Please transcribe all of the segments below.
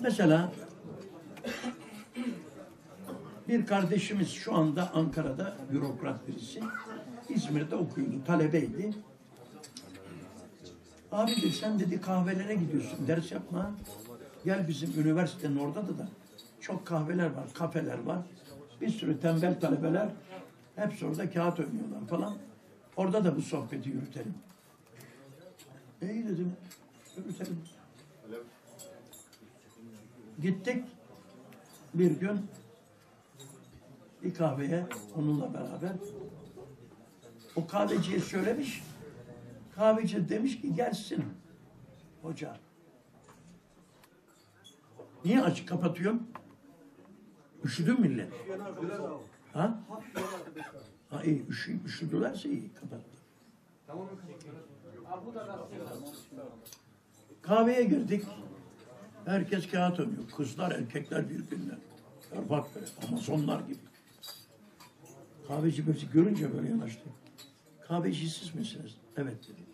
Mesela bir kardeşimiz şu anda Ankara'da bürokrat birisi. İzmir'de okuyordu, talebeydi. Abi dedi, sen dedi kahvelere gidiyorsun, ders yapma. Gel bizim üniversitenin orada da çok kahveler var, kafeler var. Bir sürü tembel talebeler hepsi orada kağıt oynuyorlar falan. Orada da bu sohbeti yürütelim. İyi dedim, yürütelim. Gittik bir gün bir kahveye onunla beraber. O kahveciye söylemiş. Kahveci demiş ki gelsin hoca. Niye açık kapatıyorum? Üşüdün millet. Ha? Ha iyi, üşüdülerse iyi kapattı. Kahveye girdik. Herkes kağıt oynuyor. Kızlar, erkekler birbirine. Bak böyle Amazonlar gibi. Kahveci bizi görünce böyle yanaştı. Kahvecisiz misiniz? Evet dedi.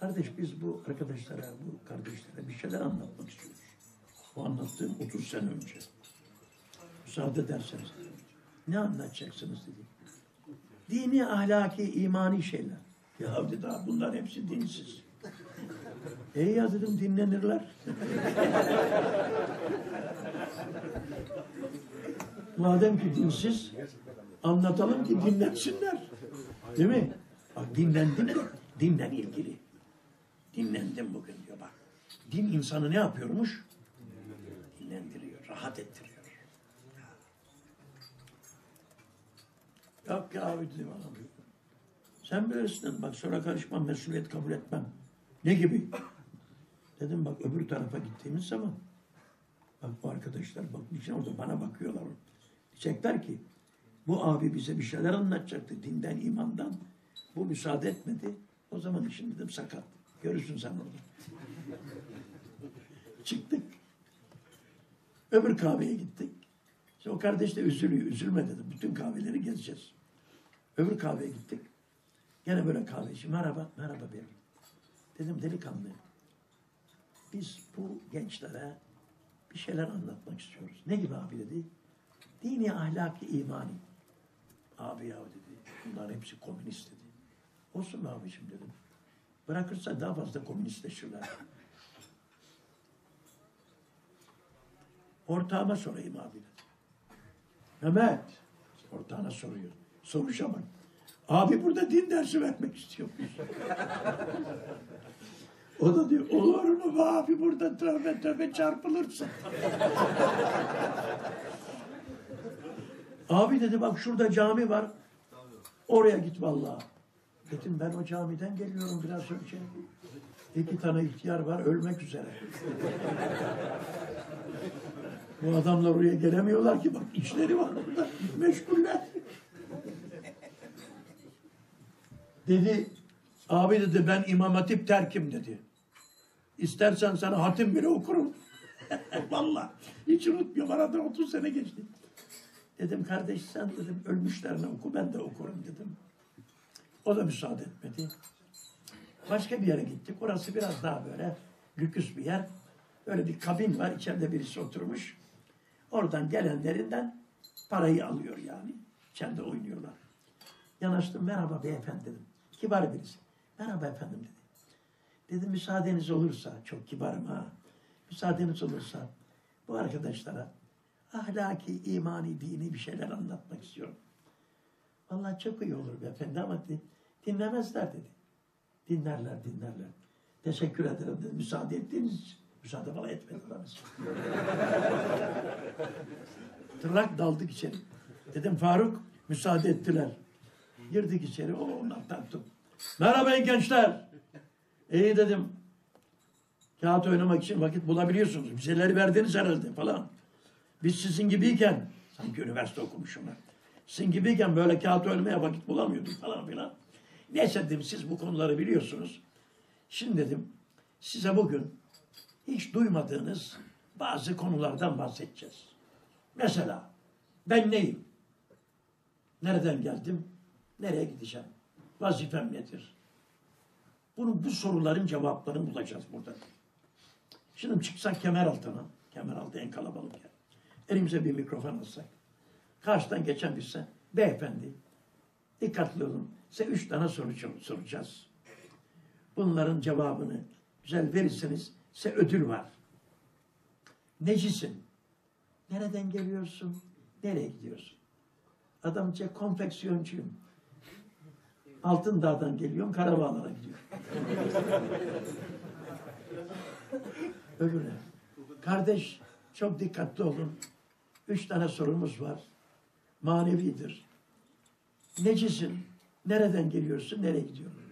Kardeş biz bu arkadaşlara, bu kardeşlere bir şeyler anlatmak istiyoruz. Bu anlattığım 30 sene önce. Müsaade ederseniz. Ne anlatacaksınız dedi. Dini, ahlaki, imani şeyler. Ya dedi abi bunlar hepsi dinsiz. İyi ya dedim dinlenirler. Madem ki dinsiz anlatalım ki dinlensinler. Değil mi? Bak dinlendim diyor. Dinle ilgili. Dinlendim bugün diyor bak. Din insanı ne yapıyormuş? Dinlendiriyor, rahat ettiriyor. Yok ya abi dedim adam. Sen bilirsin bak sonra karışmam, mesuliyet kabul etmem. Ne gibi? Dedim bak öbür tarafa gittiğimiz zaman bak bu arkadaşlar bak niçin orada bana bakıyorlar. Diyecekler ki bu abi bize bir şeyler anlatacaktı dinden, imandan. Bu müsaade etmedi. O zaman işin dedim sakat. Görürsün sen orada. Çıktık. Öbür kahveye gittik. İşte o kardeş de üzülüyor. Üzülme dedi. Bütün kahveleri gezeceğiz. Öbür kahveye gittik. Gene böyle kahveci. Merhaba, merhaba benim. Dedim delikanlı. Biz bu gençlere bir şeyler anlatmak istiyoruz. Ne gibi abi dedi. Dini, ahlaki, imani. Abi ya dedi. Bunların hepsi komünist dedi. Olsun mu abicim dedim. Bırakırsa daha fazla komünistleşirler. Ortağıma sorayım abi dedi. Mehmet. Ortağına soruyor. Soruşamam. Abi burada din dersi vermek istiyormuş. O da diyor olur mu abi burada tövbe tövbe çarpılırsın. Abi dedi bak şurada cami var. Oraya git vallahi. Dedim ben o camiden geliyorum biraz önce. 2 tane ihtiyar var ölmek üzere. Bu adamlar oraya gelemiyorlar ki bak işleri var burada. Meşguller. Dedi abi dedi ben İmam Hatip terkim dedi. İstersen sana hatim bile okurum. Vallahi hiç unutmuyorum arada 30 sene geçti. Dedim kardeş sen dedim ölmüşlerine oku ben de okurum dedim. O da müsaade etmedi. Başka bir yere gittik. Orası biraz daha böyle lüküs bir yer. Öyle bir kabin var. İçeride birisi oturmuş. Oradan gelenlerinden parayı alıyor yani. İçeride oynuyorlar. Yanaştım. Merhaba beyefendi dedim. Kibar birisi. Merhaba efendim dedi. Dedim müsaadeniz olursa, çok kibarım ha. Müsaadeniz olursa bu arkadaşlara ahlaki, imani, dini bir şeyler anlatmak istiyorum. Vallahi çok iyi olur beyefendi ama dinlemezler dedi. Dinlerler, dinlerler. Teşekkür ederim dedi. Müsaade ettiğiniz için. Müsaade falan etmediler. Tırnak daldık içeri. Dedim Faruk, müsaade ettiler. Girdik içeri, o onlar tarttım. Merhaba gençler. İyi dedim. Kağıt oynamak için vakit bulabiliyorsunuz. Bizeleri verdiniz herhalde falan. Biz sizin gibiyken, sanki üniversite okumuşum ben. Sizin gibiyken böyle kağıt oynamaya vakit bulamıyorduk falan filan. Neyse dedim siz bu konuları biliyorsunuz. Şimdi dedim size bugün hiç duymadığınız bazı konulardan bahsedeceğiz. Mesela ben neyim? Nereden geldim? Nereye gideceğim? Vazifem nedir? Bu soruların cevaplarını bulacağız burada. Şimdi çıksak kemer altına. hemen aldı, en kalabalık yer. Elimize bir mikrofon alsak, karşıdan geçen birse, beyefendi, dikkatli olun, size 3 tane soru soracağız. Bunların cevabını güzel verirseniz size ödül var. Necisin? Nereden geliyorsun? Nereye gidiyorsun? Adamca konfeksiyoncuyum. Altındağ'dan geliyorum, Karabağlar'a gidiyorum. Öbürüne. Kardeş, çok dikkatli olun. 3 tane sorumuz var. Manevidir. Necisin? Nereden geliyorsun? Nereye gidiyorsun?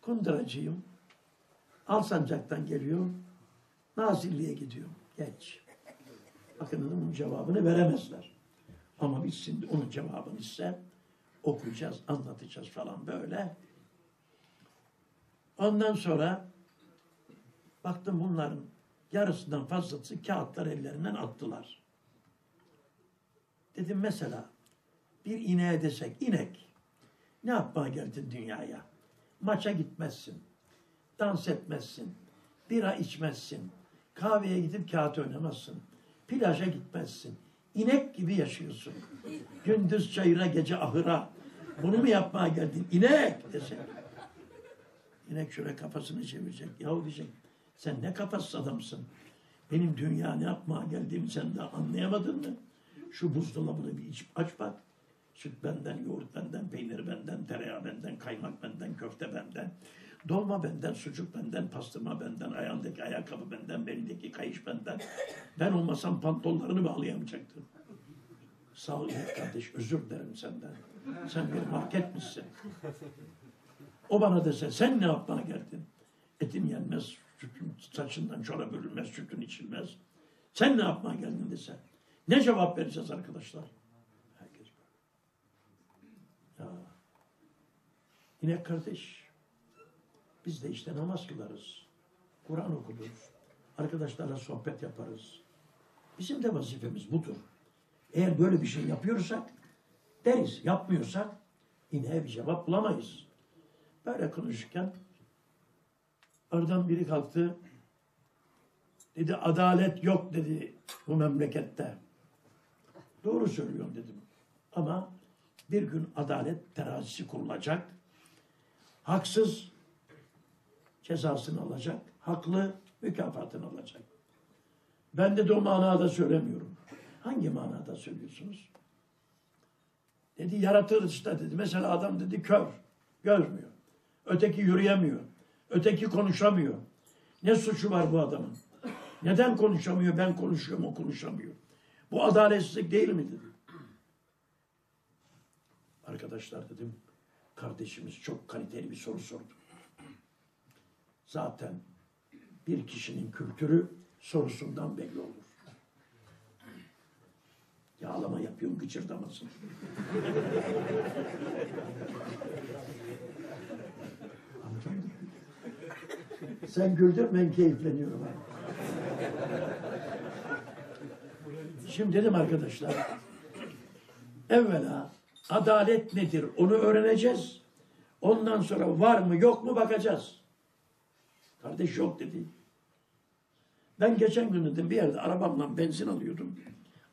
Kunduracıyım. Alsancak'tan geliyorum. Nazilli'ye gidiyorum. Geç. Bakın onun cevabını veremezler. Ama biz şimdi onun cevabını ise okuyacağız, anlatacağız falan böyle. Ondan sonra baktım bunların yarısından fazlası kağıtlar ellerinden attılar. Dedim mesela bir ineğe desek, inek ne yapmaya geldin dünyaya? Maça gitmezsin, dans etmezsin, bira içmezsin, kahveye gidip kağıt oynamazsın, plaja gitmezsin. İnek gibi yaşıyorsun. Gündüz çayıra, gece ahıra. Bunu mu yapmaya geldin? İnek desek. İnek şöyle kafasını çevirecek. Yahu diyecek, sen ne kafasız adamsın. Benim dünya ne yapmaya geldiğimi sen daha anlayamadın mı? Şu buzdolabını bir içip aç bak. Süt benden, yoğurt benden, peynir benden, tereyağı benden, kaymak benden, köfte benden. Dolma benden, sucuk benden, pastırma benden, ayağındaki ayakkabı benden, belindeki kayış benden. Ben olmasam pantolonlarını bağlayamayacaktım. Sağ ol kardeş, özür dilerim senden. Sen bir marketmişsin. O bana dese, sen ne yapmaya geldin? Etim yenmez, sütün saçından çora bölünmez, sütün içilmez. Sen ne yapmaya geldin dese. Ne cevap vereceğiz arkadaşlar? Herkes böyle. Ya. İnek kardeş. Biz de işte namaz kılarız, Kur'an okuruz, arkadaşlarla sohbet yaparız. Bizim de vazifemiz budur. Eğer böyle bir şey yapıyorsak deriz, yapmıyorsak yine bir cevap bulamayız. Böyle konuşurken oradan biri kalktı, dedi adalet yok dedi bu memlekette. Doğru söylüyorum dedim ama bir gün adalet terazisi kurulacak, haksız cezasını alacak, haklı mükafatını alacak. Ben de o manada söylemiyorum. Hangi manada söylüyorsunuz? Dedi yaratılışta dedi. Mesela adam dedi kör, görmüyor. Öteki yürüyemiyor. Öteki konuşamıyor. Ne suçu var bu adamın? Neden konuşamıyor? Ben konuşuyorum, o konuşamıyor. Bu adaletsizlik değil mi dedi. Arkadaşlar dedim, kardeşimiz çok kaliteli bir soru sordu. Zaten bir kişinin kültürü sorusundan belli olur. Yağlama yapıyorum, gıcırdamasın. Amcam sen güldür, ben keyifleniyorum. Şimdi dedim arkadaşlar, evvela adalet nedir onu öğreneceğiz. Ondan sonra var mı yok mu bakacağız. Kardeş yok dedi. Ben geçen gün dedim bir yerde arabamla benzin alıyordum.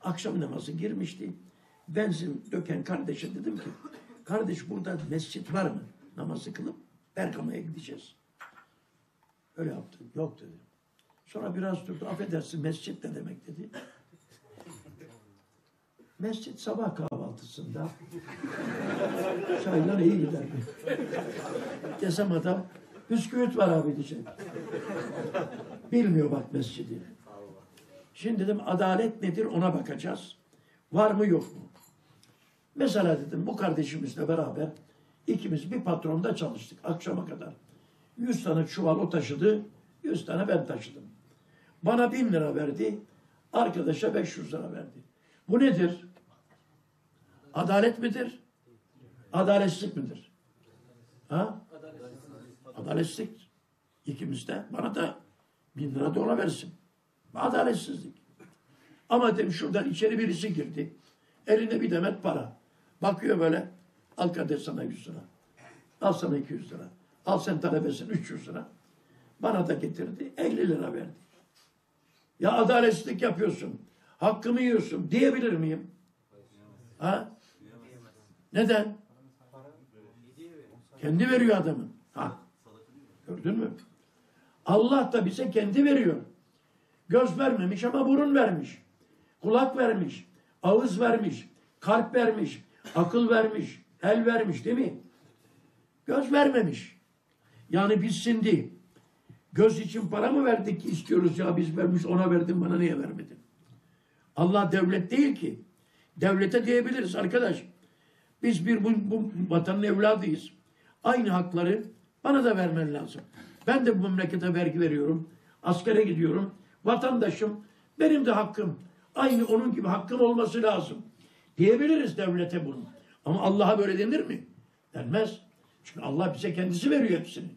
Akşam namazı girmişti. Benzin döken kardeşe dedim ki, kardeş burada mescit var mı? Namazı kılıp Bergama'ya gideceğiz. Öyle yaptı. Yok dedi. Sonra biraz durdu. Affedersin mescit ne demek dedi. Mescit sabah kahvaltısında çaylar iyi gider. Desem adam bisküvit var abi diyecek. Bilmiyor bak mescidi. Şimdi dedim adalet nedir ona bakacağız. Var mı yok mu? Mesela dedim bu kardeşimizle beraber ikimiz bir patronda çalıştık akşama kadar. 100 tane çuval o taşıdı, 100 tane ben taşıdım. Bana 1000 lira verdi, arkadaşa 500 lira verdi. Bu nedir? Adalet midir? Adaletsizlik midir? Ha? Adaletsizlik. İkimiz de bana da 1000 lira da ona versin. Adaletsizlik. Ama dedim şuradan içeri birisi girdi. Eline bir demet para. Bakıyor böyle. Al kardeş sana 100 lira. Al sana 200 lira. Al sen talebesin 300 lira. Bana da getirdi. 50 lira verdi. Ya adaletsizlik yapıyorsun, hakkımı yiyorsun diyebilir miyim? Ha? Neden? Kendi veriyor adamın. Ha? Gördün mü? Allah da bize kendi veriyor. Göz vermemiş ama burun vermiş. Kulak vermiş. Ağız vermiş. Kalp vermiş. Akıl vermiş. El vermiş değil mi? Göz vermemiş. Yani biz şimdi göz için para mı verdik ki istiyoruz ya biz vermiş ona verdin bana niye vermedin? Allah devlet değil ki. Devlete diyebiliriz arkadaş. Biz bu vatanın evladıyız. Aynı hakları bana da vermen lazım. Ben de bu memlekete vergi veriyorum. Askere gidiyorum. Vatandaşım benim de hakkım. Aynı onun gibi hakkım olması lazım. Diyebiliriz devlete bunu. Ama Allah'a böyle denir mi? Denmez. Çünkü Allah bize kendisi veriyor hepsini.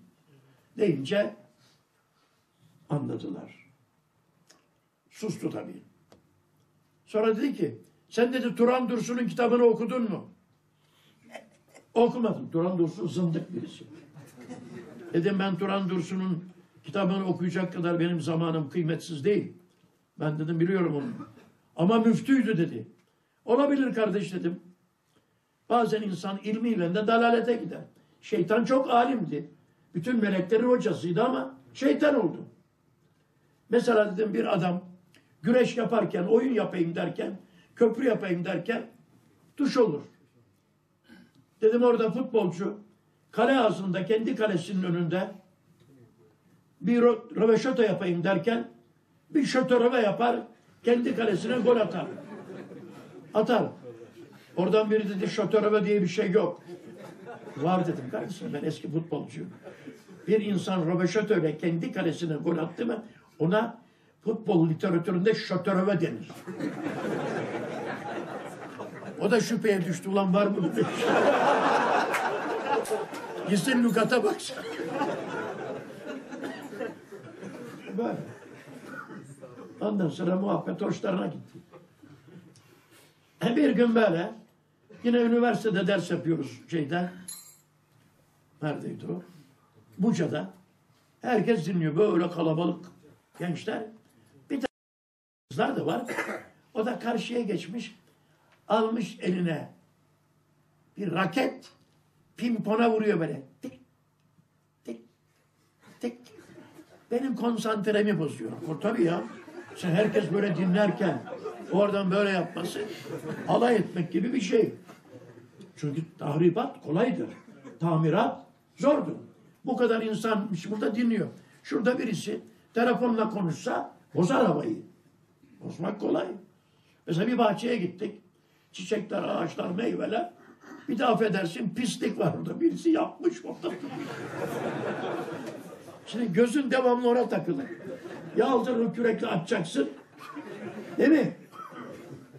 Deyince anladılar. Sustu tabii. Sonra dedi ki sen dedi Turan Dursun'un kitabını okudun mu? Okumadım. Turan Dursun zındık birisi. Dedim ben Turan Dursun'un kitabını okuyacak kadar benim zamanım kıymetsiz değil. Ben dedim biliyorum onu. Ama müftüydü dedi. Olabilir kardeş dedim. Bazen insan ilmiyle de dalalete gider. Şeytan çok alimdi. Bütün meleklerin hocasıydı ama şeytan oldu. Mesela dedim bir adam güreş yaparken, oyun yapayım derken, köprü yapayım derken tuş olur. Dedim orada futbolcu kale ağzında kendi kalesinin önünde bir röveşata yapayım derken bir şötöröve yapar kendi kalesine gol atar. Atar. Oradan biri dedi şötöröve diye bir şey yok. Var dedim kardeşim ben eski futbolcuyum. Bir insan röveşatöyle kendi kalesine gol attı mı ona futbol literatüründe şötöröve denir. O da şüpheye düştü ulan var mı? Gitsin lükata bak. Böyle. Ondan sonra muhabbet hoşlarına gitti. Bir gün böyle yine üniversitede ders yapıyoruz şeyde. Neredeydi o? Buca'da. Herkes dinliyor böyle kalabalık gençler. Bir tane kızlar da var. O da karşıya geçmiş. Almış eline bir raket. Pimpona vuruyor böyle. Tik, tik, tik. Benim konsantremi bozuyor. O tabii ya. Sen herkes böyle dinlerken oradan böyle yapması alay etmek gibi bir şey. Çünkü tahribat kolaydır. Tamirat zordur. Bu kadar insan burada dinliyor. Şurada birisi telefonla konuşsa bozar havayı. Bozmak kolay. Mesela bir bahçeye gittik. Çiçekler, ağaçlar, meyveler. Bir de affedersin pislik var orada. Birisi yapmış orada. Şimdi gözün devamlı ona takılır. Ya aldırır kürekle atacaksın. Değil mi?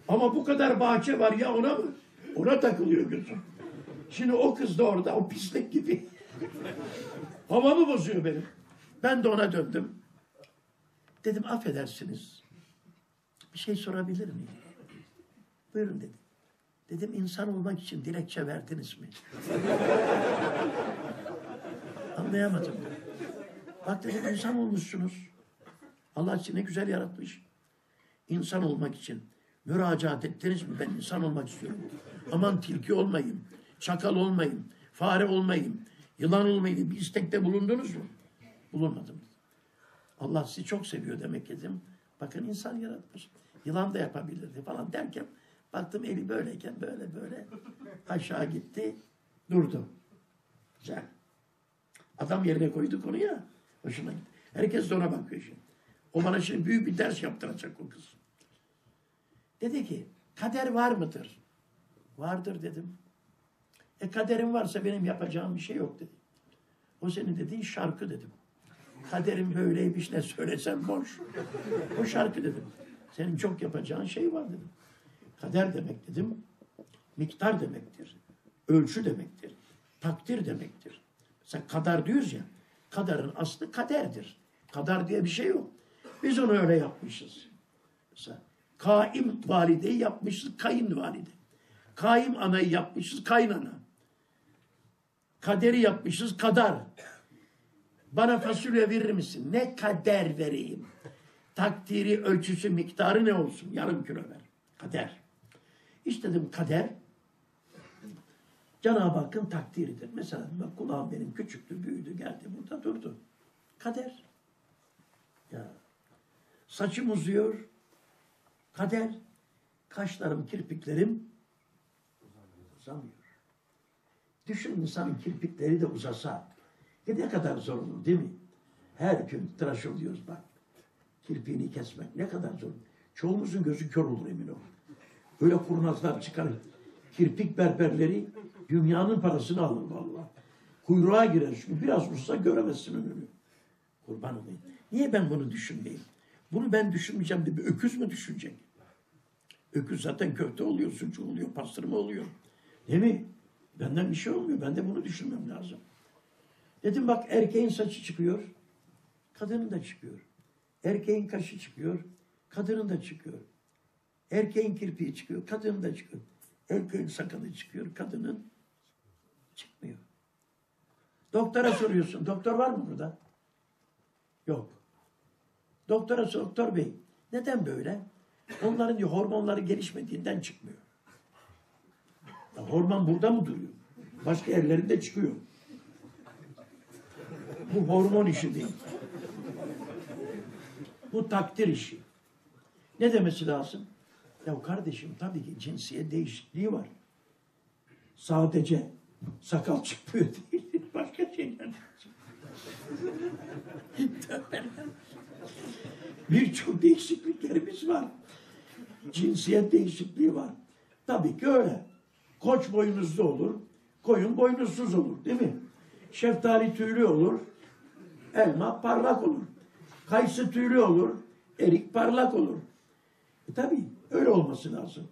Ama bu kadar bahçe var ya ona mı? Ona takılıyor gözün. Şimdi o kız da orada o pislik gibi. Havamı bozuyor benim. Ben de ona döndüm. Dedim affedersiniz. Bir şey sorabilir miyim? Buyurun dedi. Dedim insan olmak için dilekçe verdiniz mi? Anlayamadım. Bak dedim insan olmuşsunuz. Allah sizi ne güzel yaratmış. İnsan olmak için müracaat ettiniz mi? Ben insan olmak istiyorum. Aman tilki olmayayım, çakal olmayayım, fare olmayayım, yılan olmayayım. Bir istekte bulundunuz mu? Bulunmadım. Allah sizi çok seviyor demek dedim. Bakın insan yaratmış. Yılan da yapabilirdi falan derken baktım eli böyleyken böyle böyle aşağı gitti, durdu. Güzel. Adam yerine koydu konuyu ya, hoşuma gitti. Herkes de ona bakıyor şimdi. O bana şimdi büyük bir ders yaptıracak o kız. Dedi ki, kader var mıdır? Vardır dedim. Kaderim varsa benim yapacağım bir şey yok dedi. O senin dediğin şarkı dedim. Kaderim böyleymiş ne söylesem boş. O şarkı dedim. Senin çok yapacağın şey var dedim. Kader demek dedim, miktar demektir, ölçü demektir, takdir demektir. Mesela kadar diyoruz ya, kadarın aslı kaderdir. Kadar diye bir şey yok. Biz onu öyle yapmışız. Mesela kaim valideyi yapmışız, kayınvalide. Kaim anayı yapmışız, kaynana. Kaderi yapmışız, kadar. Bana fasulye verir misin? Ne kader vereyim? takdiri, ölçüsü, miktarı ne olsun? Yarım kilo ver. Kader. İşte dedim kader Cenab-ı Hakk'ın takdiridir. Mesela bak, kulağım benim küçüktü, büyüdü, geldi burada durdu. Kader. Ya. Saçım uzuyor. Kader. Kaşlarım, kirpiklerim uzamıyor. Düşün, insanın kirpikleri de uzasa ne kadar zor olur değil mi? Her gün tıraş oluyoruz bak. Kirpiğini kesmek ne kadar zor. Çoğumuzun gözü kör olur emin ol. Öyle kurnazlar çıkarır. Kirpik berberleri dünyanın parasını alır vallahi. Kuyruğa girer çünkü biraz usta göremezsin ömrünü. Kurban olayım. Niye ben bunu düşünmeyeyim? Bunu ben düşünmeyeceğim diye bir öküz mü düşünecek? Öküz zaten köfte oluyor, sucuk oluyor, pastırma oluyor. Değil mi? Benden bir şey olmuyor. Ben de bunu düşünmem lazım. Dedim bak erkeğin saçı çıkıyor. Kadının da çıkıyor. Erkeğin kaşı çıkıyor. Kadının da çıkıyor. Erkeğin kirpiği çıkıyor. Kadının da çıkıyor. Erkeğin sakalı çıkıyor. Kadının çıkmıyor. Doktora soruyorsun. Doktor var mı burada? Yok. Doktora sor. Doktor bey neden böyle? Onların diyor, hormonları gelişmediğinden çıkmıyor. Ya, hormon burada mı duruyor? Başka yerlerinde çıkıyor. Bu hormon işi değil. Bu takdir işi. Ne demesi lazım? Ya kardeşim tabii ki cinsiyet değişikliği var. Sadece sakal çıkmıyor değil. Başka şeyler çıkıyor. Birçok değişikliklerimiz var. Cinsiyet değişikliği var. Tabii ki öyle. Koç boynuzlu olur. Koyun boynuzsuz olur değil mi? Şeftali tüylü olur. Elma parlak olur. Kayısı tüylü olur. Erik parlak olur. Tabii öyle olması lazım.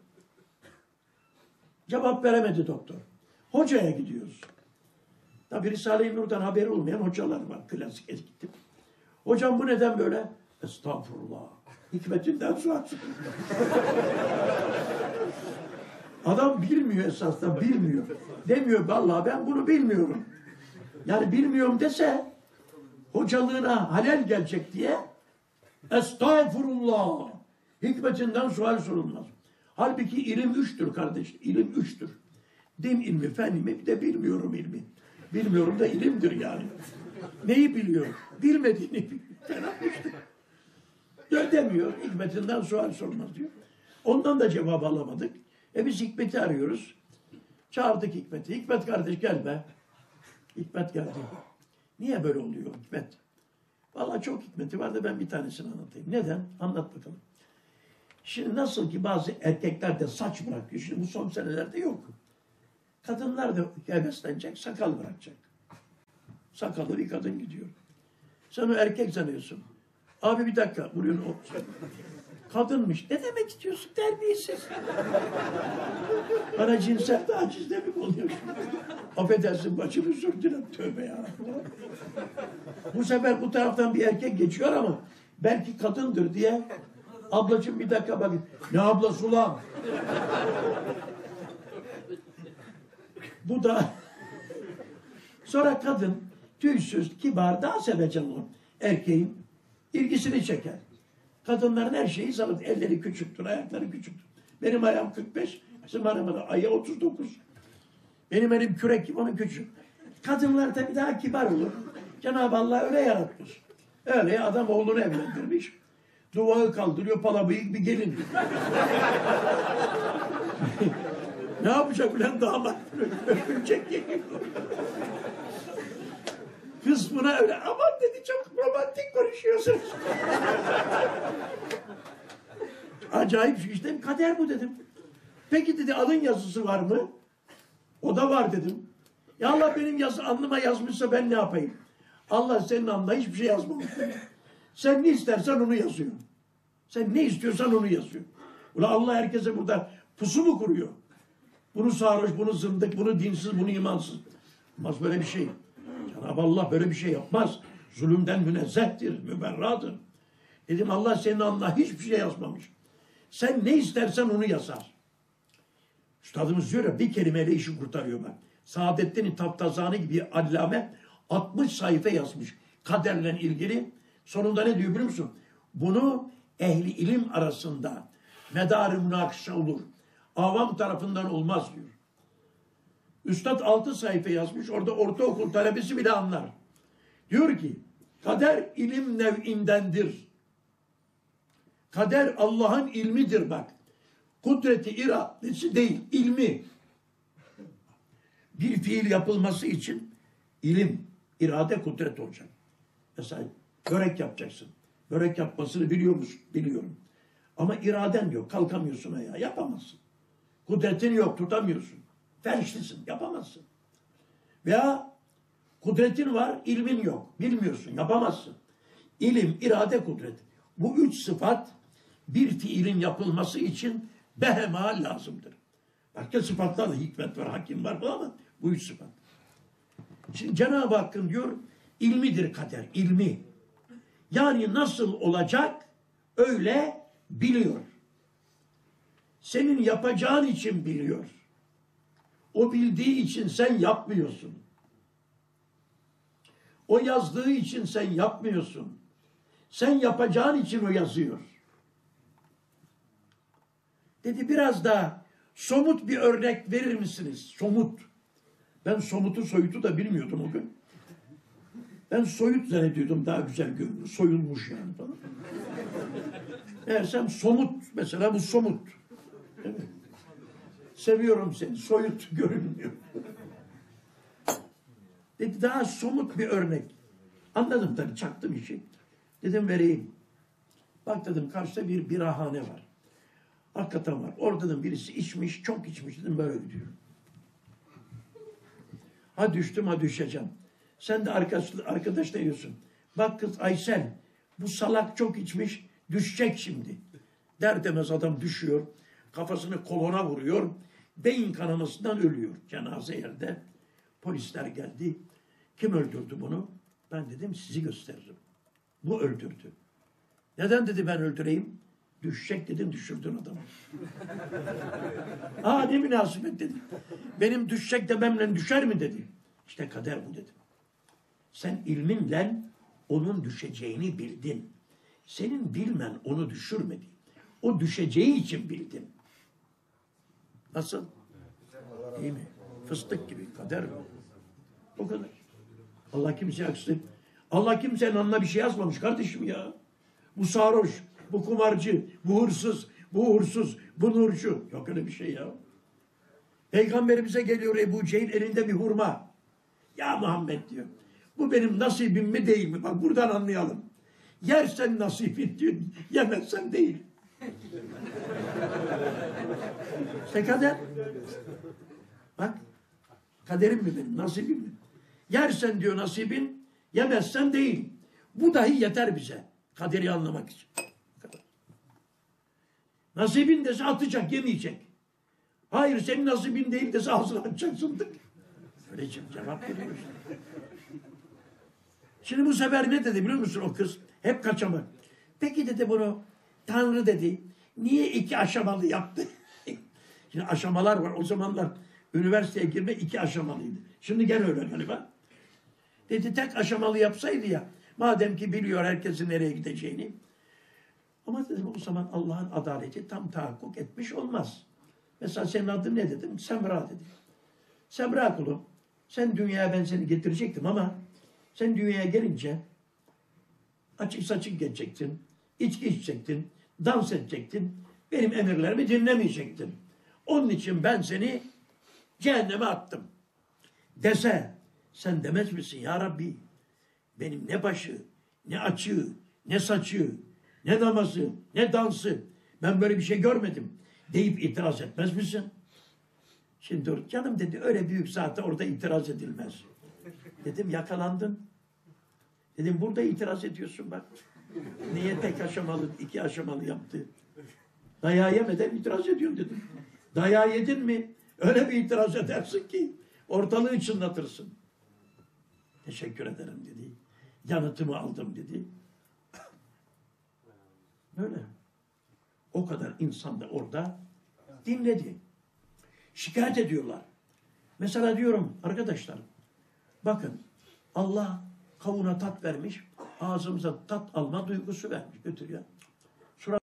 Cevap veremedi doktor. Hocaya gidiyoruz. Tabii Risale-i Nur'dan haberi olmayan hocalar var. Klasik etkitim. Hocam bu neden böyle? Estağfurullah. Hikmetinden su atsın. Adam bilmiyor esasında, bilmiyor. Demiyor vallahi ben bunu bilmiyorum. Yani bilmiyorum dese hocalığına halel gelecek diye estağfurullah. Hikmetinden sual sorulmaz. Halbuki ilim üçtür kardeş. İlim üçtür. Din ilmi, fen ilmi, bir de bilmiyorum ilmi. Bilmiyorum da ilimdir yani. Neyi biliyor? Bilmediğini biliyor. Demiyor. Hikmetinden sual sorulmaz diyor. Ondan da cevap alamadık. Biz Hikmet'i arıyoruz. Çağırdık Hikmet'i. Hikmet kardeş gel be. Hikmet geldi. Niye böyle oluyor Hikmet? Vallahi çok hikmeti var da ben bir tanesini anlatayım. Neden? Anlat bakalım. Şimdi nasıl ki bazı erkekler de saç bırakıyor. Şimdi bu son senelerde yok. Kadınlar da heveslenecek, sakal bırakacak. Sakallı bir kadın gidiyor. Sen o erkek sanıyorsun. Abi bir dakika. Vuruyorsun o. Kadınmış. Ne demek istiyorsun? Terbiyesiz. Bana cinsel taciz demek oluyor. Affedersin başımı sürdüren. Tövbe ya. Bu sefer bu taraftan bir erkek geçiyor ama belki kadındır diye ablacığım bir dakika bakayım. Ne ablası ulan? Bu da sonra kadın tüysüz, kibar, daha sevecen olur. Erkeğin ilgisini çeker. Kadınların her şeyi sanır. Elleri küçüktür, ayakları küçüktür. Benim ayağım 45, bizim ayağı 39. Benim elim kürek gibi, onun küçük. Kadınlar tabii daha kibar olur. Cenab-ı Allah öyle yaratmış. Öyle adam oğlunu evlendirmiş. Duvağı kaldırıyor, palabıyık bir gelin. Ne yapacak ulan damat? Öpülecek geliyor. Kız buna öyle, aman dedi çok romantik konuşuyorsunuz. Acayip işte, kader bu dedim. Peki dedi, alın yazısı var mı? O da var dedim. Ya Allah benim alnıma yazmışsa ben ne yapayım? Allah senin alnına hiçbir şey yazmamış. Sen ne istersen onu yazıyor. Sen ne istiyorsan onu yazıyor. Ulan Allah herkese burada pusu mu kuruyor? Bunu sarhoş, bunu zındık, bunu dinsiz, bunu imansız. Olmaz böyle bir şey. Cenab-ı Allah böyle bir şey yapmaz. Zulümden münezzehtir, müberradır. Dedim Allah senin alnına hiçbir şey yazmamış. Sen ne istersen onu yazar. Üstadımız diyor ya bir kelimeyle işi kurtarıyor ben. Selahattin Taftazanı gibi allame 60 sayfa yazmış kaderle ilgili. Sonunda ne diyor biliyor musun? Bunu ehli ilim arasında medar-ı münakışa olur. Avam tarafından olmaz diyor. Üstad 6 sayfa yazmış. Orada ortaokul talebesi bile anlar. Diyor ki kader ilim nev'indendir. Kader Allah'ın ilmidir bak. Kudreti iradesi değil, ilmi. Bir fiil yapılması için ilim, irade, kudret olacak. Mesela börek yapacaksın. Börek yapmasını biliyor musun? Biliyorum. Ama iraden yok. Kalkamıyorsun ayağa. Yapamazsın. Kudretin yok. Tutamıyorsun. Felçlisin. Yapamazsın. Veya kudretin var, ilmin yok. Bilmiyorsun. Yapamazsın. İlim, irade, kudret. Bu üç sıfat bir fiilin yapılması için behema lazımdır. Başka sıfatlarla hikmet var, hakim var ama bu üç sıfat. Şimdi Cenab-ı Hakk'ın diyor ilmidir kader. İlmi. Yani nasıl olacak öyle biliyor. Senin yapacağın için biliyor. O bildiği için sen yapmıyorsun. O yazdığı için sen yapmıyorsun. Sen yapacağın için o yazıyor. Dedi biraz daha somut bir örnek verir misiniz? Somut. Ben somutu soyutu da bilmiyordum o gün. Ben soyut zannediyordum daha güzel görünür. Soyulmuş yani falan. Meğersem somut. Mesela bu somut. Değil mi? Seviyorum seni. Soyut görünmüyor. Dedi daha somut bir örnek. Anladım tabii. Çaktım işi. Dedim vereyim. Bak dedim karşıda bir birahane var. Hakikaten var. Oradan birisi içmiş. Çok içmiş. Dedim böyle gidiyor. Ha düştüm ha düşeceğim. Sen de arkadaş diyorsun. Bak kız Aysel bu salak çok içmiş düşecek şimdi. Der demez adam düşüyor. Kafasını kolona vuruyor. Beyin kanamasından ölüyor. Cenaze yerde. Polisler geldi. Kim öldürdü bunu? Ben dedim sizi gösteririm. Bu öldürdü. Neden dedi ben öldüreyim? Düşecek dedim düşürdün adamı. Aa ne münasebet dedi. Benim düşecek dememle düşer mi dedi. İşte kader bu dedim. Sen ilminle onun düşeceğini bildin. Senin bilmen onu düşürmedi. O düşeceği için bildin. Nasıl? Değil mi? Fıstık gibi kader mi? O kadar. Allah kimseye haksızlık. Allah kimsenin anına bir şey yazmamış kardeşim ya. Bu sarhoş, bu kumarcı, bu hırsız, bu uğursuz, bu nurcu. Yok öyle bir şey ya. Peygamberimize geliyor Ebu Cehil elinde bir hurma. Ya Muhammed diyor. Bu benim nasibim mi değil mi? Bak buradan anlayalım. Yersen nasibin diyor, yemezsen değil. İşte kader. Bak, kaderim mi benim, nasibim mi? Yersen diyor nasibin, yemezsen değil. Bu dahi yeter bize, kaderi anlamak için. Nasibin dese atacak, yemeyecek. Hayır, senin nasibin değil dese ağzını açacaksın. Öylece cevap veriyor işte. Şimdi bu sefer ne dedi biliyor musun o kız? Hep kaçamak. Peki dedi bunu Tanrı dedi. Niye 2 aşamalı yaptı? Şimdi aşamalar var. O zamanlar üniversiteye girme 2 aşamalıydı. Şimdi gel öyle galiba. Dedi tek aşamalı yapsaydı ya. Madem ki biliyor herkesin nereye gideceğini. Ama dedim o zaman Allah'ın adaleti tam tahakkuk etmiş olmaz. Mesela senin adın ne dedim? Semra dedi. Semra kulum. Sen dünyaya ben seni getirecektim ama sen dünyaya gelince açık saçık geçecektin, içki içecektin, dans edecektin, benim emirlerimi dinlemeyecektin. Onun için ben seni cehenneme attım. Dese sen demez misin ya Rabbi? Benim ne başı, ne açığı, ne saçı, ne namazı, ne dansı, ben böyle bir şey görmedim deyip itiraz etmez misin? Şimdi dur canım dedi öyle büyük saatte orada itiraz edilmez. Dedim yakalandın. Dedim burada itiraz ediyorsun bak. Niye tek aşamalı, 2 aşamalı yaptı? Dayağı yemeden itiraz ediyorum dedim. Dayağı yedin mi? Öyle bir itiraz edersin ki ortalığı çınlatırsın. Teşekkür ederim dedi. Yanıtımı aldım dedi. Böyle. O kadar insan da orada dinledi. Şikayet ediyorlar. Mesela diyorum arkadaşlar bakın Allah kavuna tat vermiş. ağzımıza tat alma duygusu vermiş. Götür ya. Surat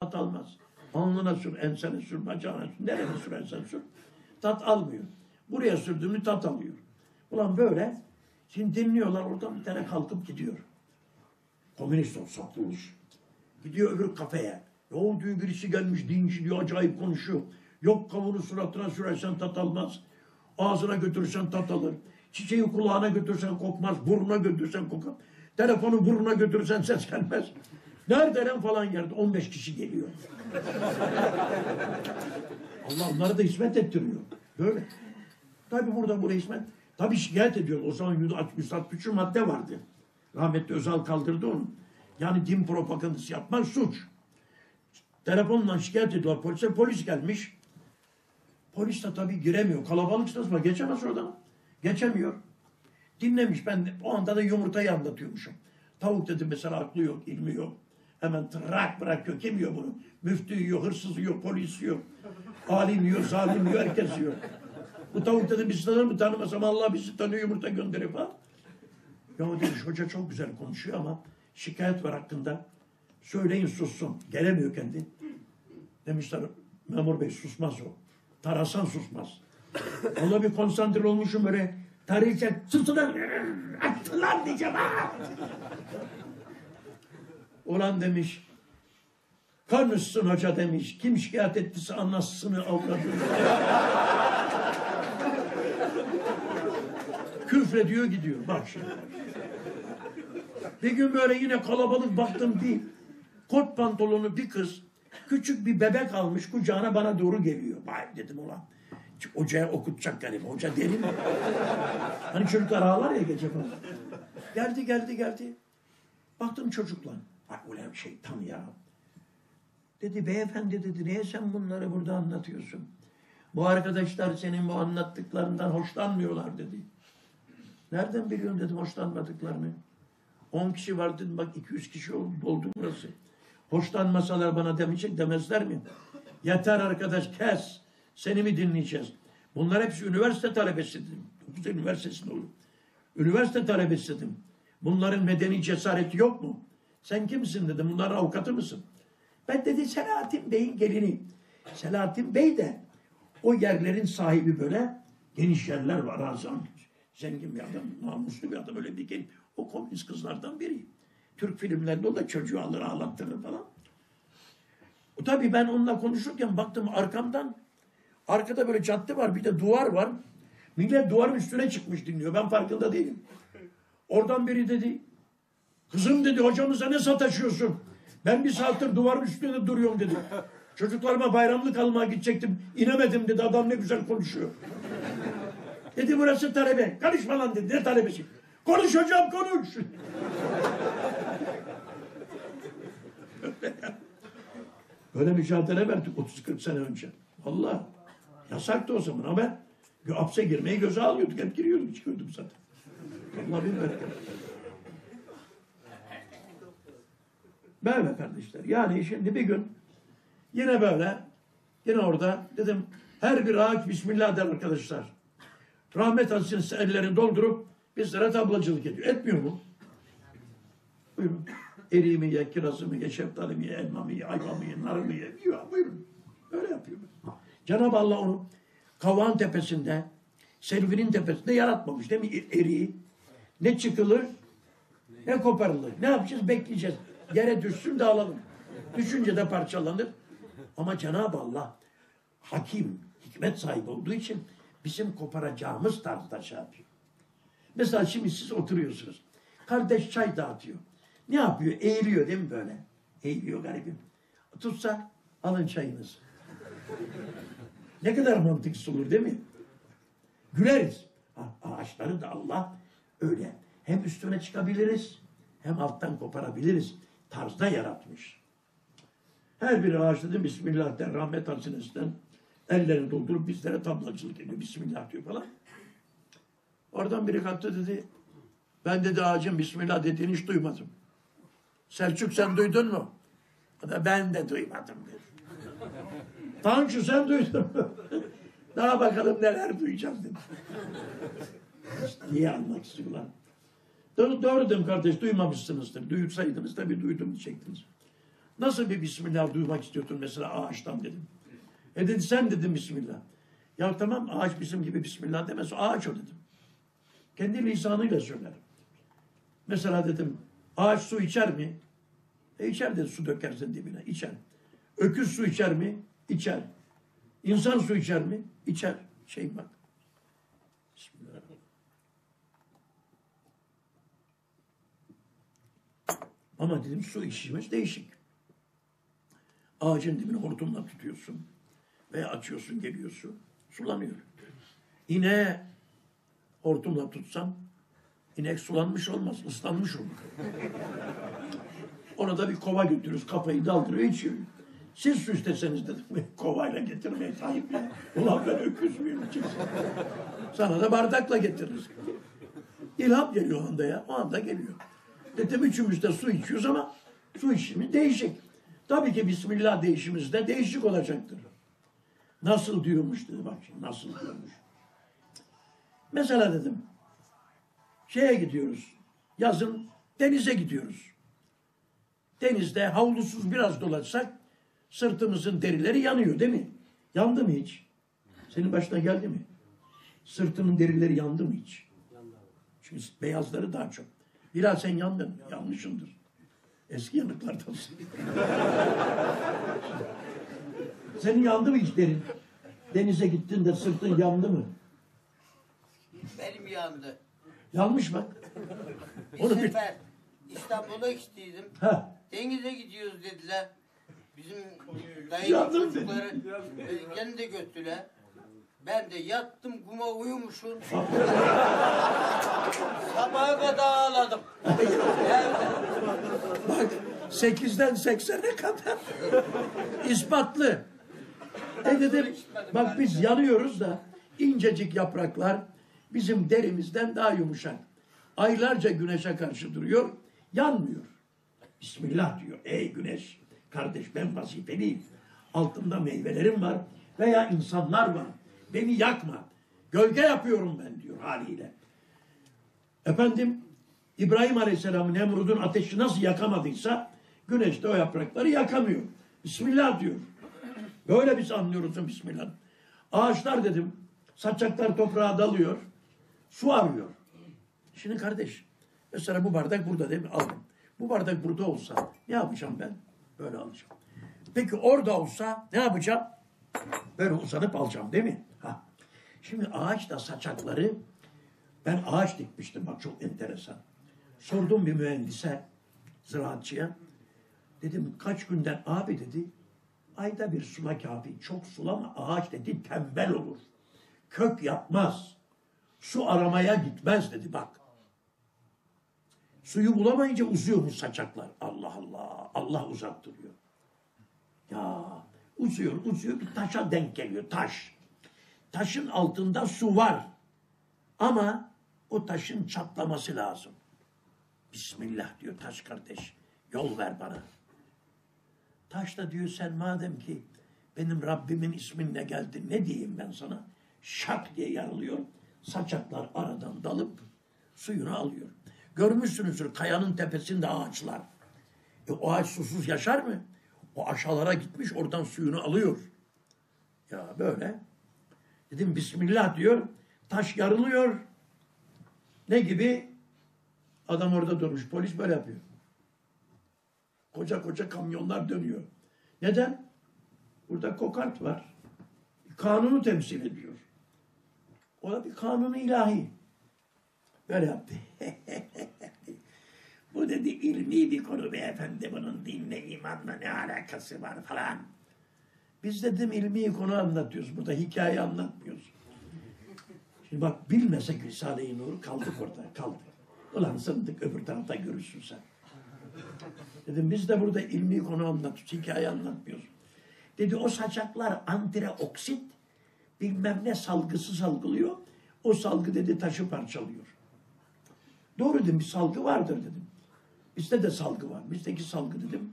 tat almaz. Alnına sür, ensene sür, bacağına sür. Nereye sürersen sür. Tat almıyor. Buraya sürdüğümü tat alıyor. Ulan böyle. Şimdi dinliyorlar. Oradan bir tane kalkıp gidiyor. Komünist ol, satılmış. Gidiyor öbür kafeye. Yahu diyor birisi gelmiş dinci diyor. Acayip konuşuyor. Yok kavunu suratına sürersen tat almaz. Ağzına götürürsen tat alır. Çiçeği kulağına götürsen kokmaz. Burnuna götürsen kokar. Telefonu burnuna götürsen ses gelmez. Nereden falan yerde 15 kişi geliyor. Allah onları da hizmet ettiriyor. Böyle. Tabi buradan buraya hizmet. Tabi şikayet ediyor. O zaman 163 madde vardı. Rahmetli Özal kaldırdı onu. Yani din propagandası yapmak suç. Telefonla şikayet ediyor polise. Polis gelmiş. Polis de tabi giremiyor. Kalabalık sırasında geçemez oradan. Geçemiyor. Dinlemiş, ben o anda da yumurtayı anlatıyormuşum. Tavuk dedim mesela, aklı yok, ilmi yok. Hemen tırak bırakıyor. Kim yiyor bunu? Müftü yiyor, hırsız yiyor, polis yiyor. Alim yiyor, zalim yiyor, herkes yiyor. Bu tavuk dedim bizi tanır mı? Tanımasam Allah bizi tanıyor, yumurta gönderiyor falan. Ya demiş hoca çok güzel konuşuyor ama şikayet var hakkında. Söyleyin sussun. Gelemiyor kendi. Demişler memur bey susmaz o. Tarasan susmaz. Vallahi bir konsantre olmuşum böyle. Tarihçe tuttular. Attılar diyeceğim. Ulan demiş. Konuşsun hoca demiş. Kim şikayet ettiyse anlatsın avradı. Küfrediyor gidiyor. Bak şimdi. Bir gün böyle yine kalabalık baktım değil. Kot pantolonu bir kız. Küçük bir bebek almış kucağına bana doğru geliyor. Vay dedim ulan. Hocaya okutacak galiba. Hoca deli mi? Hani çocuklar ağlar ya gece falan. Geldi. Baktım çocukla. Bak ulan şeytan ya. Dedi beyefendi dedi niye sen bunları burada anlatıyorsun? Bu arkadaşlar senin bu anlattıklarından hoşlanmıyorlar dedi. Nereden biliyorsun dedim hoşlanmadıklarını. 10 kişi var dedim bak 200 kişi oldu burası. Hoşlanmasalar bana demeyecek demezler mi? Yeter arkadaş kes. Seni mi dinleyeceğiz? Bunlar hepsi üniversite talebesidir. 9 üniversitesinde olur. Üniversite talebesidir. Bunların medeni cesareti yok mu? Sen kimsin dedim. Bunların avukatı mısın? Ben dedi Selahattin Bey'in gelini. Selahattin Bey de o yerlerin sahibi böyle geniş yerler var. Azam, zengin bir adam, namuslu bir adam öyle bir gelin. O komünist kızlardan biri. Türk filmlerinde o da çocuğu alır ağlattırır falan. Tabii ben onunla konuşurken baktım arkamdan. Arkada böyle cadde var, bir de duvar var. Millet duvarın üstüne çıkmış dinliyor. Ben farkında değilim. Oradan biri dedi, kızım dedi hocamıza ne sataşıyorsun? Ben bir saattir duvarın üstünde duruyorum dedi. Çocuklarıma bayramlık almaya gidecektim. İnemedim dedi, adam ne güzel konuşuyor. Dedi burası talebe. Karışma lan dedi, ne talebesi? Konuş hocam konuş. Böyle mücadele verdik 30-40 sene önce. Valla. Yasaktı o zaman ama ben hapse girmeyi göze alıyorduk. Hep giriyorduk, çıkıyorduk zaten. Allah bilmedi. Böyle kardeşler. Yani şimdi bir gün yine böyle, yine orada dedim her bir ağaç Bismillah der arkadaşlar. Rahmet hazinesi ellerini doldurup bizlere tablacılık ediyor. Etmiyor mu? Buyurun. Eriğimi ye, kirazımı ye, şeftalimi ye, elmamı ye, ayvamı ye, narımı ye. Buyurun. Öyle yapıyor. Cenab-ı Allah onu kavağın tepesinde, selvinin tepesinde yaratmamış değil mi eriği? Ne çıkılır, ne koparılır. Ne yapacağız? Bekleyeceğiz. Yere düşsün de alalım. Düşünce de parçalanır. Ama Cenab-ı Allah hakim, hikmet sahibi olduğu için bizim koparacağımız tarzda şey yapıyor. Mesela şimdi siz oturuyorsunuz. Kardeş çay dağıtıyor. Ne yapıyor? Eğiliyor değil mi böyle? Eğiliyor garibim. Tutsa alın çayınızı. Ne kadar mantıksız olur değil mi? Güleriz. Ağaçları da Allah öyle. Hem üstüne çıkabiliriz, hem alttan koparabiliriz. Tarzda yaratmış. Her bir ağaç dedim Bismillah der, rahmet hazinesinden ellerini doldurup bizlere tablacılık ediyor. Bismillah diyor falan. Oradan biri kalktı dedi, ben dedi ağacın Bismillah dediğini hiç duymadım. Selçuk sen duydun mu? Ben de duymadım dedi. Tanju sen duydun mu? Daha bakalım neler duyacağım dedi. Niye almak istiyorlar? Doğru kardeş, duymamışsınızdır. Duysaydınız tabii duydum diyecektiniz. Nasıl bir Bismillah duymak istiyordun mesela ağaçtan dedim. E dedi sen dedim Bismillah. Ya tamam ağaç bizim gibi Bismillah demez. Ağaç o dedim. Kendi lisanıyla söyler. Mesela dedim ağaç su içer mi? E içer dedi, su dökersen dibine. İçer. Öküz su içer mi? İçer. İnsan su içer mi? İçer. Şey bak. Bismillahirrahmanirrahim. Ama dedim su içmesi değişik. Ağacın dibini hortumla tutuyorsun. Veya açıyorsun geliyor su. Sulanıyor. İneğe hortumla tutsam inek sulanmış olmaz. Islanmış olur. Ona da bir kova götürürüz. Kafayı daldırıyor içiyor. Siz su isteseniz dedim. Kovayla getirmeye sahip ya. Ulan ben öküz müyüm? Sana da bardakla getiririz. İlham geliyor o anda ya. O anda geliyor. Dedim üçümüz de su içiyoruz ama su içimiz değişik. Tabii ki Bismillah değişimiz de değişik olacaktır. Nasıl diyormuş dedi bak şimdi nasıl diyormuş. Mesela dedim şeye gidiyoruz. Yazın denize gidiyoruz. Denizde havlusuz biraz dolaşsak sırtımızın derileri yanıyor değil mi? Yandı mı hiç? Senin başına geldi mi? Sırtının derileri yandı mı hiç? Çünkü beyazları daha çok. Bilal sen yandın. Yanlışındır. Eski yanıklardansın. Senin yandı mı hiç derin? Denize gittin de sırtın yandı mı? Benim yandı. Yanmış bak. Bir sefer İstanbul'a gittiydim. Ha. Denize gidiyoruz dediler. Bizim dayı çocukları beni de götürdüler. Ben de yattım, kuma uyumuşum. Sabaha kadar ağladım. Bak, 8'den 80'e kadar ispatlı. Dedim, bak biz yanıyoruz da incecik yapraklar bizim derimizden daha yumuşak. Aylarca güneşe karşı duruyor, yanmıyor. Bismillah diyor, ey güneş kardeş ben vazifeliyim. Altımda meyvelerim var veya insanlar var. Beni yakma. Gölge yapıyorum ben diyor haliyle. Efendim İbrahim Aleyhisselam'ın Nemrud'un ateşi nasıl yakamadıysa güneş de o yaprakları yakamıyor. Bismillah diyor. Böyle biz anlıyoruz Bismillah. Ağaçlar dedim saçaklar toprağa dalıyor. Su arıyor. Şimdi kardeş mesela bu bardak burada değil mi? Aldım. Bu bardak burada olsa ne yapacağım ben? Böyle alacağım. Peki orada olsa ne yapacağım? Böyle uzanıp alacağım değil mi? Ha. Şimdi ağaç da saçakları ben ağaç dikmiştim bak çok enteresan. Sordum bir mühendise, ziraatçıya. Dedim kaç günden abi dedi. Ayda bir sula kafi. Çok sulama ağaç dedi tembel olur. Kök yapmaz. Su aramaya gitmez dedi bak. Suyu bulamayınca uzuyormuş saçaklar. Allah Allah. Allah uzattırıyor. Ya uzuyor bir taşa denk geliyor taş. Taşın altında su var. Ama o taşın çatlaması lazım. Bismillah diyor taş kardeş. Yol ver bana. Taş da diyor sen madem ki benim Rabbimin isminle geldin ne diyeyim ben sana? Şak diye yarılıyor. Saçaklar aradan dalıp suyunu alıyor. Görmüşsünüzdür kayanın tepesinde ağaçlar. O ağaç susuz yaşar mı? O aşağılara gitmiş oradan suyunu alıyor. Ya böyle. Dedim Bismillah diyor. Taş yarılıyor. Ne gibi? Adam orada durmuş. Polis böyle yapıyor. Koca kamyonlar dönüyor. Neden? Burada kokart var. Kanunu temsil ediyor. O da bir kanunu ilahi. Böyle yaptı. Bu dedi ilmi bir konu beyefendi. Bunun dinle, imanla ne alakası var falan. Biz dedim ilmi konu anlatıyoruz. Burada hikaye anlatmıyoruz. Şimdi bak bilmesek Risale-i Nur'u kaldık orada. Kaldık. Ulan sındık öbür tarafta görürsün sen. Dedim biz de burada ilmi konu anlatıyoruz. Hikaye anlatmıyoruz. Dedi o saçaklar antioksit bilmem ne salgısı salgılıyor. O salgı dedi taşı parçalıyor. Doğru dedim bir salgı vardır dedim. Bizde de salgı var. Bizdeki salgı dedim.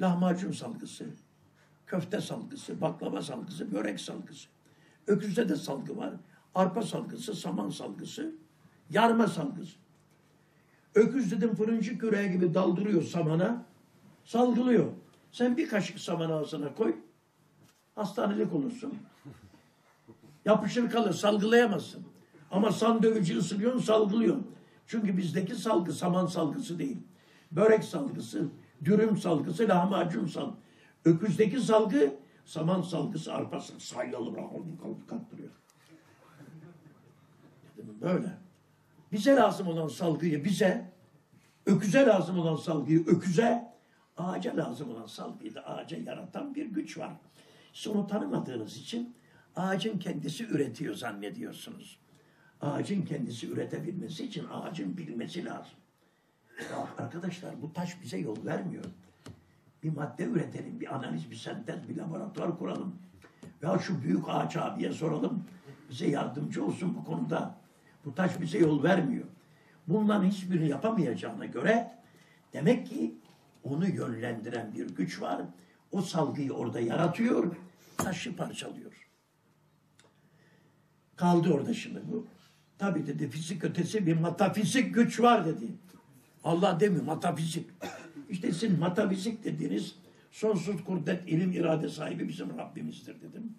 Lahmacun salgısı, köfte salgısı, baklava salgısı, börek salgısı. Öküzde de salgı var. Arpa salgısı, saman salgısı, yarma salgısı. Öküz dedim fırıncı küreği gibi daldırıyor samana, salgılıyor. Sen bir kaşık saman ağzına koy, hastanelik olursun. Yapışır kalır, salgılayamazsın. Ama sandviçi ısırıyorsun, salgılıyorsun. Çünkü bizdeki salgı saman salgısı değil. Börek salgısı, dürüm salgısı, lahmacun salgı. Öküzdeki salgı, saman salgısı, arpa salgısı. Saylalı rahmet kattırıyor. Böyle. Bize lazım olan salgıyı bize, öküze lazım olan salgıyı öküze, ağaca lazım olan salgıyı da ağaca yaratan bir güç var. Siz onu tanımadığınız için ağacın kendisi üretiyor zannediyorsunuz. Ağacın kendisi üretebilmesi için ağacın bilmesi lazım. Ya arkadaşlar bu taş bize yol vermiyor. Bir madde üretelim, bir analiz, bir sentez, bir laboratuvar kuralım. Ya şu büyük ağaç abiye soralım, bize yardımcı olsun bu konuda. Bu taş bize yol vermiyor. Bundan hiçbirini yapamayacağına göre demek ki onu yönlendiren bir güç var. O salgıyı orada yaratıyor, taşı parçalıyor. Kaldı orada şimdi bu. Tabii dedi fizik ötesi bir metafizik güç var dedi. Allah demiyor metafizik. İşte sizin metafizik dediğiniz sonsuz kudret, ilim, irade sahibi bizim Rabbimizdir dedim.